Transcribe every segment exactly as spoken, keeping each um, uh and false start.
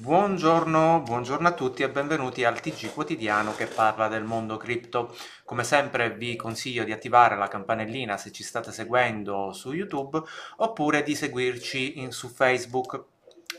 Buongiorno, buongiorno a tutti e benvenuti al T G quotidiano che parla del mondo cripto. Come sempre vi consiglio di attivare la campanellina se ci state seguendo su YouTube oppure di seguirci in, su Facebook.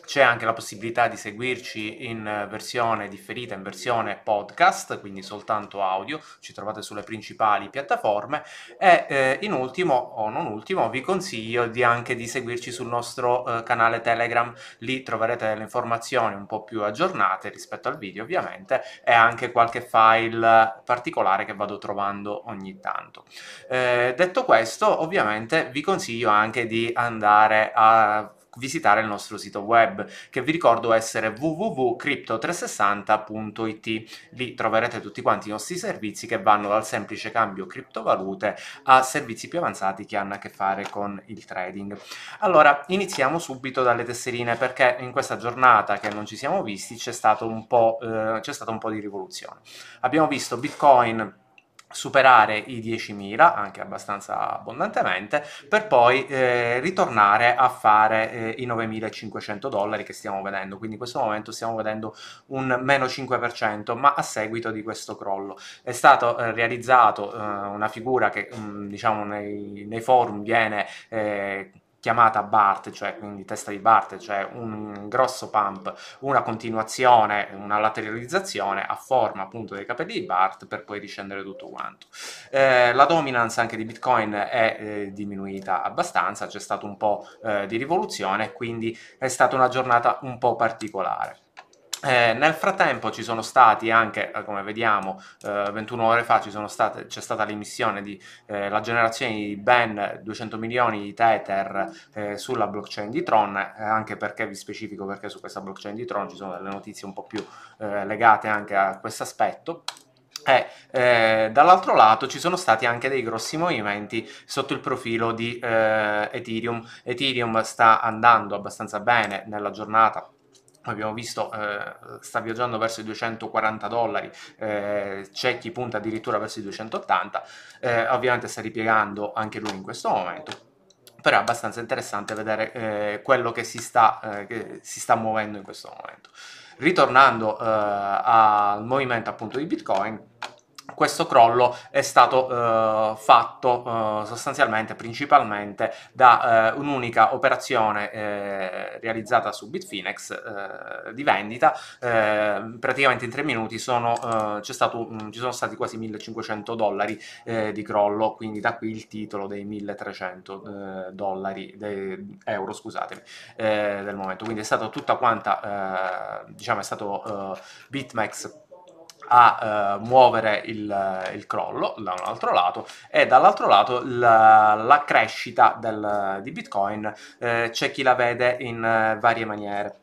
C'è anche la possibilità di seguirci in versione differita, in versione podcast, quindi soltanto audio, ci trovate sulle principali piattaforme e eh, in ultimo, o non ultimo, vi consiglio di anche di seguirci sul nostro eh, canale Telegram, lì troverete delle informazioni un po' più aggiornate rispetto al video ovviamente e anche qualche file particolare che vado trovando ogni tanto. Eh, detto questo, ovviamente vi consiglio anche di andare a visitare il nostro sito web, che vi ricordo essere w w w punto crypto trecentosessanta punto i t. Lì troverete tutti quanti i nostri servizi che vanno dal semplice cambio criptovalute a servizi più avanzati che hanno a che fare con il trading. Allora, iniziamo subito dalle tesserine, perché in questa giornata che non ci siamo visti c'è stato un po', eh, c'è stato un po' di rivoluzione. Abbiamo visto Bitcoin superare i diecimila, anche abbastanza abbondantemente, per poi eh, ritornare a fare eh, i novemilacinquecento dollari che stiamo vedendo, quindi in questo momento stiamo vedendo un meno cinque per cento, ma a seguito di questo crollo. È stato eh, realizzato eh, una figura che mh, diciamo nei, nei forum viene eh, chiamata BART, cioè quindi testa di BART, cioè un grosso pump, una continuazione, una lateralizzazione a forma appunto dei capelli di BART per poi riscendere tutto quanto. Eh, la dominance anche di Bitcoin è eh, diminuita abbastanza, c'è stato un po' eh, di rivoluzione, quindi è stata una giornata un po' particolare. Eh, nel frattempo ci sono stati anche, come vediamo, eh, ventuno ore fa ci sono state, c'è stata l'emissione di eh, la generazione di ben duecento milioni di Tether eh, sulla blockchain di Tron, eh, anche perché vi specifico perché su questa blockchain di Tron ci sono delle notizie un po' più eh, legate anche a questo aspetto. Eh, eh, dall'altro lato ci sono stati anche dei grossi movimenti sotto il profilo di eh, Ethereum. Ethereum sta andando abbastanza bene nella giornata. Abbiamo visto eh, sta viaggiando verso i duecentoquaranta dollari, eh, c'è chi punta addirittura verso i duecentottanta, eh, ovviamente sta ripiegando anche lui in questo momento, però è abbastanza interessante vedere eh, quello che si sta, eh, che si sta muovendo in questo momento. Ritornando eh, al movimento appunto di Bitcoin, questo crollo è stato eh, fatto eh, sostanzialmente, principalmente, da eh, un'unica operazione eh, realizzata su Bitfinex eh, di vendita. Eh, praticamente in tre minuti sono, eh, c'è stato, mh, ci sono stati quasi millecinquecento dollari eh, di crollo, quindi da qui il titolo dei milletrecento eh, dollari, dei euro scusatemi, eh, del momento. Quindi è stata tutta quanta, eh, diciamo è stato eh, BitMEX a eh, muovere il, il crollo da un altro lato, e dall'altro lato la, la crescita del, di Bitcoin eh, c'è chi la vede in eh, varie maniere.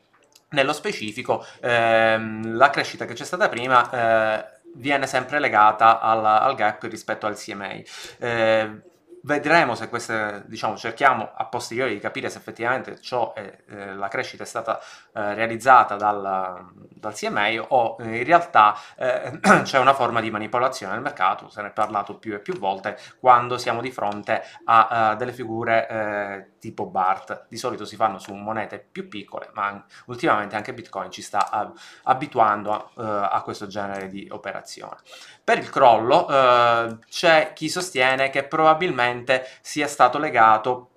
Nello specifico ehm, la crescita che c'è stata prima eh, viene sempre legata al, al gap rispetto al C M E. Eh, Vedremo se queste, diciamo, cerchiamo a posteriori di capire se effettivamente ciò è, eh, la crescita è stata eh, realizzata dal, dal C M E o in realtà eh, c'è una forma di manipolazione del mercato. Se ne è parlato più e più volte quando siamo di fronte a, a delle figure eh, tipo BART. Di solito si fanno su monete più piccole, ma ultimamente anche Bitcoin ci sta a, abituando a, eh, a questo genere di operazione. Per il crollo eh, c'è chi sostiene che probabilmente sia stato legato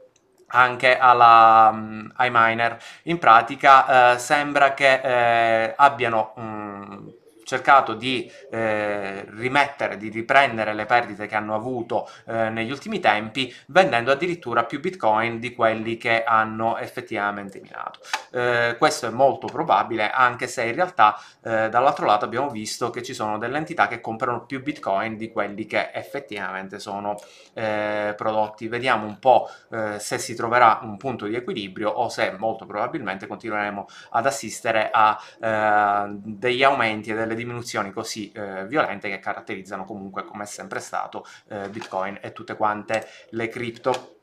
anche alla, um, ai miner. In pratica eh, sembra che eh, abbiano um, cercato di eh, rimettere, di riprendere le perdite che hanno avuto eh, negli ultimi tempi, vendendo addirittura più bitcoin di quelli che hanno effettivamente minato. Eh, questo è molto probabile, anche se in realtà eh, dall'altro lato abbiamo visto che ci sono delle entità che comprano più bitcoin di quelli che effettivamente sono eh, prodotti. Vediamo un po' eh, se si troverà un punto di equilibrio o se molto probabilmente continueremo ad assistere a eh, degli aumenti e delle diminuzioni così eh, violente che caratterizzano comunque, come è sempre stato, eh, Bitcoin e tutte quante le cripto.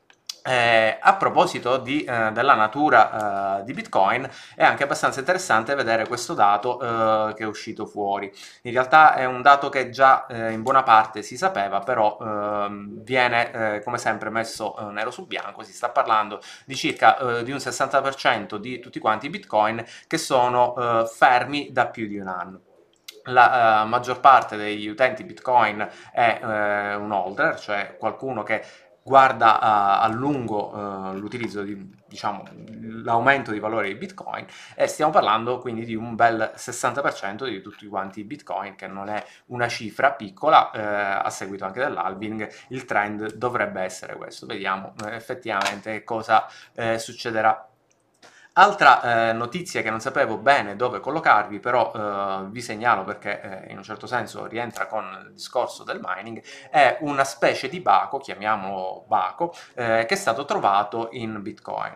Eh, a proposito di, eh, della natura eh, di Bitcoin, è anche abbastanza interessante vedere questo dato eh, che è uscito fuori. In realtà è un dato che già eh, in buona parte si sapeva, però eh, viene eh, come sempre messo eh, nero su bianco. Si sta parlando di circa eh, di un sessanta per cento di tutti quanti i Bitcoin che sono eh, fermi da più di un anno. La eh, maggior parte degli utenti Bitcoin è eh, un holder, cioè qualcuno che guarda a, a lungo eh, l'utilizzo di, diciamo, l'aumento di valore di Bitcoin, e stiamo parlando quindi di un bel sessanta per cento di tutti quanti i Bitcoin, che non è una cifra piccola. eh, a seguito anche dell'halving il trend dovrebbe essere questo. Vediamo eh, effettivamente cosa eh, succederà. Altra eh, notizia che non sapevo bene dove collocarvi, però eh, vi segnalo perché eh, in un certo senso rientra con il discorso del mining, è una specie di baco, chiamiamolo baco, eh, che è stato trovato in Bitcoin.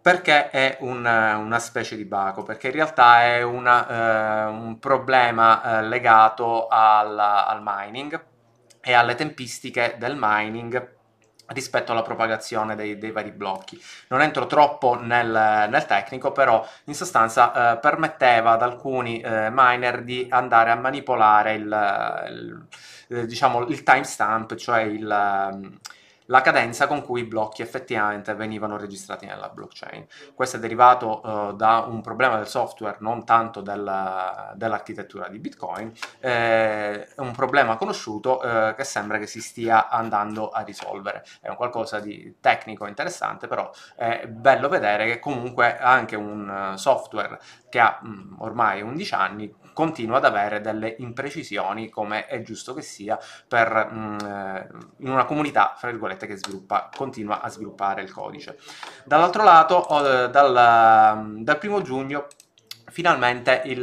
Perché è una, una specie di baco? Perché in realtà è una, eh, un problema eh, legato al, al mining e alle tempistiche del mining rispetto alla propagazione dei, dei vari blocchi. Non entro troppo nel, nel tecnico, però in sostanza eh, permetteva ad alcuni eh, miner di andare a manipolare il, il, eh, diciamo il timestamp, cioè il... la cadenza con cui i blocchi effettivamente venivano registrati nella blockchain. Questo è derivato eh, da un problema del software, non tanto del, dell'architettura di Bitcoin. È eh, un problema conosciuto eh, che sembra che si stia andando a risolvere. È un qualcosa di tecnico interessante, però è bello vedere che comunque anche un software che ha mh, ormai undici anni continua ad avere delle imprecisioni, come è giusto che sia per mh, in una comunità, fra virgolette, che sviluppa, continua a sviluppare il codice. Dall'altro lato, dal, dal primo giugno finalmente il,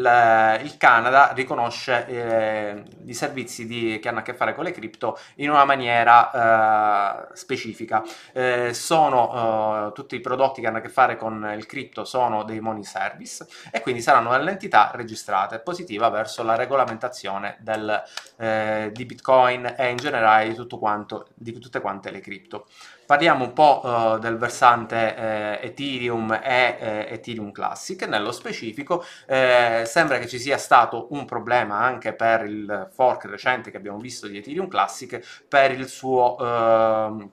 il Canada riconosce eh, i servizi di, che hanno a che fare con le cripto in una maniera eh, specifica. Eh, sono eh, tutti i prodotti che hanno a che fare con il cripto sono dei money service, e quindi saranno delle entità registrate, positiva verso la regolamentazione del, eh, di Bitcoin e in generale di, tutto quanto, di tutte quante le cripto. Parliamo un po' eh, del versante eh, Ethereum e eh, Ethereum Classic. Nello specifico eh, sembra che ci sia stato un problema anche per il fork recente che abbiamo visto di Ethereum Classic per il suo... Eh,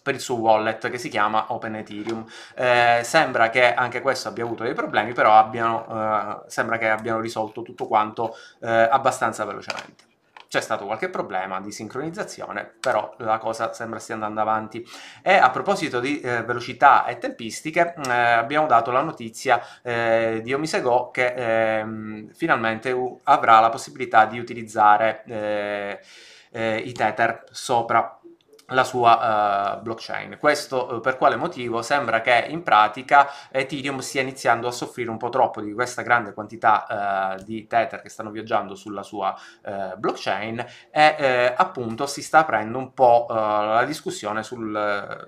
per il suo wallet che si chiama Open Ethereum. Eh, sembra che anche questo abbia avuto dei problemi, però abbiano, eh, sembra che abbiano risolto tutto quanto eh, abbastanza velocemente. C'è stato qualche problema di sincronizzazione, però la cosa sembra stia andando avanti. E a proposito di eh, velocità e tempistiche, eh, abbiamo dato la notizia eh, di Omisego che eh, finalmente uh, avrà la possibilità di utilizzare eh, eh, i Tether sopra la sua uh, blockchain. Questo uh, per quale motivo? Sembra che in pratica Ethereum stia iniziando a soffrire un po' troppo di questa grande quantità uh, di Tether che stanno viaggiando sulla sua uh, blockchain, e uh, appunto si sta aprendo un po' uh, la discussione sul,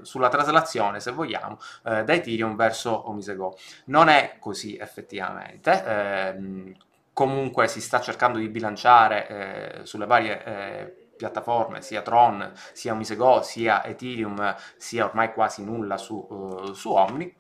uh, sulla traslazione, se vogliamo, uh, da Ethereum verso Omisego. Non è così effettivamente, uh, comunque si sta cercando di bilanciare uh, sulle varie uh, piattaforme, sia Tron, sia Omisego, sia Ethereum, sia ormai quasi nulla su, uh, su Omni.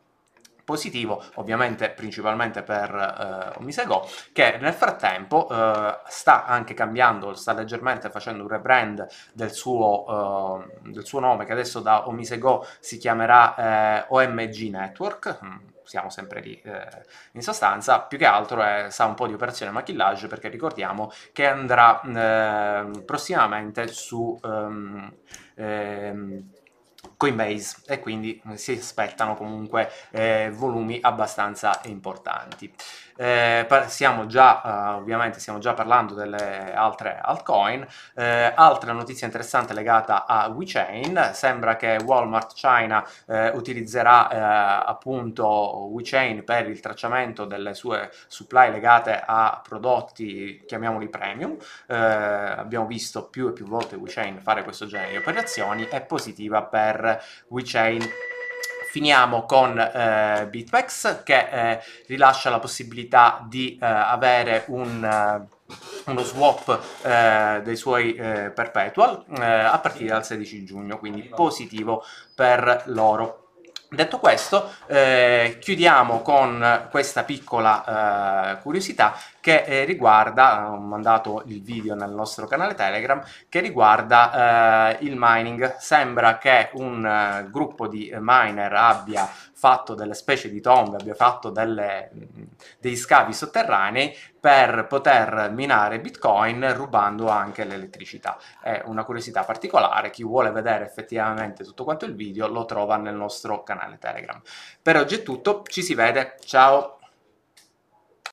Positivo ovviamente principalmente per eh, Omisego, che nel frattempo eh, sta anche cambiando, sta leggermente facendo un rebrand del suo, eh, del suo nome, che adesso da Omisego si chiamerà eh, O M G Network. Siamo sempre lì eh, in sostanza. Più che altro è, sa un po' di operazione maquillage, perché ricordiamo che andrà eh, prossimamente su ehm, ehm, Coinbase, e quindi si aspettano comunque eh, volumi abbastanza importanti. Eh, siamo già eh, ovviamente stiamo già parlando delle altre altcoin. Eh, altra notizia interessante legata a VeChain: sembra che Walmart China eh, utilizzerà eh, appunto VeChain per il tracciamento delle sue supply legate a prodotti, chiamiamoli premium. Eh, abbiamo visto più e più volte VeChain fare questo genere di operazioni, è positiva per VeChain. Finiamo con eh, BitMEX, che eh, rilascia la possibilità di eh, avere un... Eh, uno swap eh, dei suoi eh, perpetual eh, a partire dal sedici giugno, quindi positivo per loro. Detto questo, eh, chiudiamo con questa piccola eh, curiosità che eh, riguarda, ho mandato il video nel nostro canale Telegram, che riguarda eh, il mining. Sembra che un eh, gruppo di miner abbia fatto delle specie di tombe, abbia fatto delle, degli scavi sotterranei per poter minare Bitcoin rubando anche l'elettricità. È una curiosità particolare, chi vuole vedere effettivamente tutto quanto il video lo trova nel nostro canale Telegram. Per oggi è tutto, ci si vede, ciao!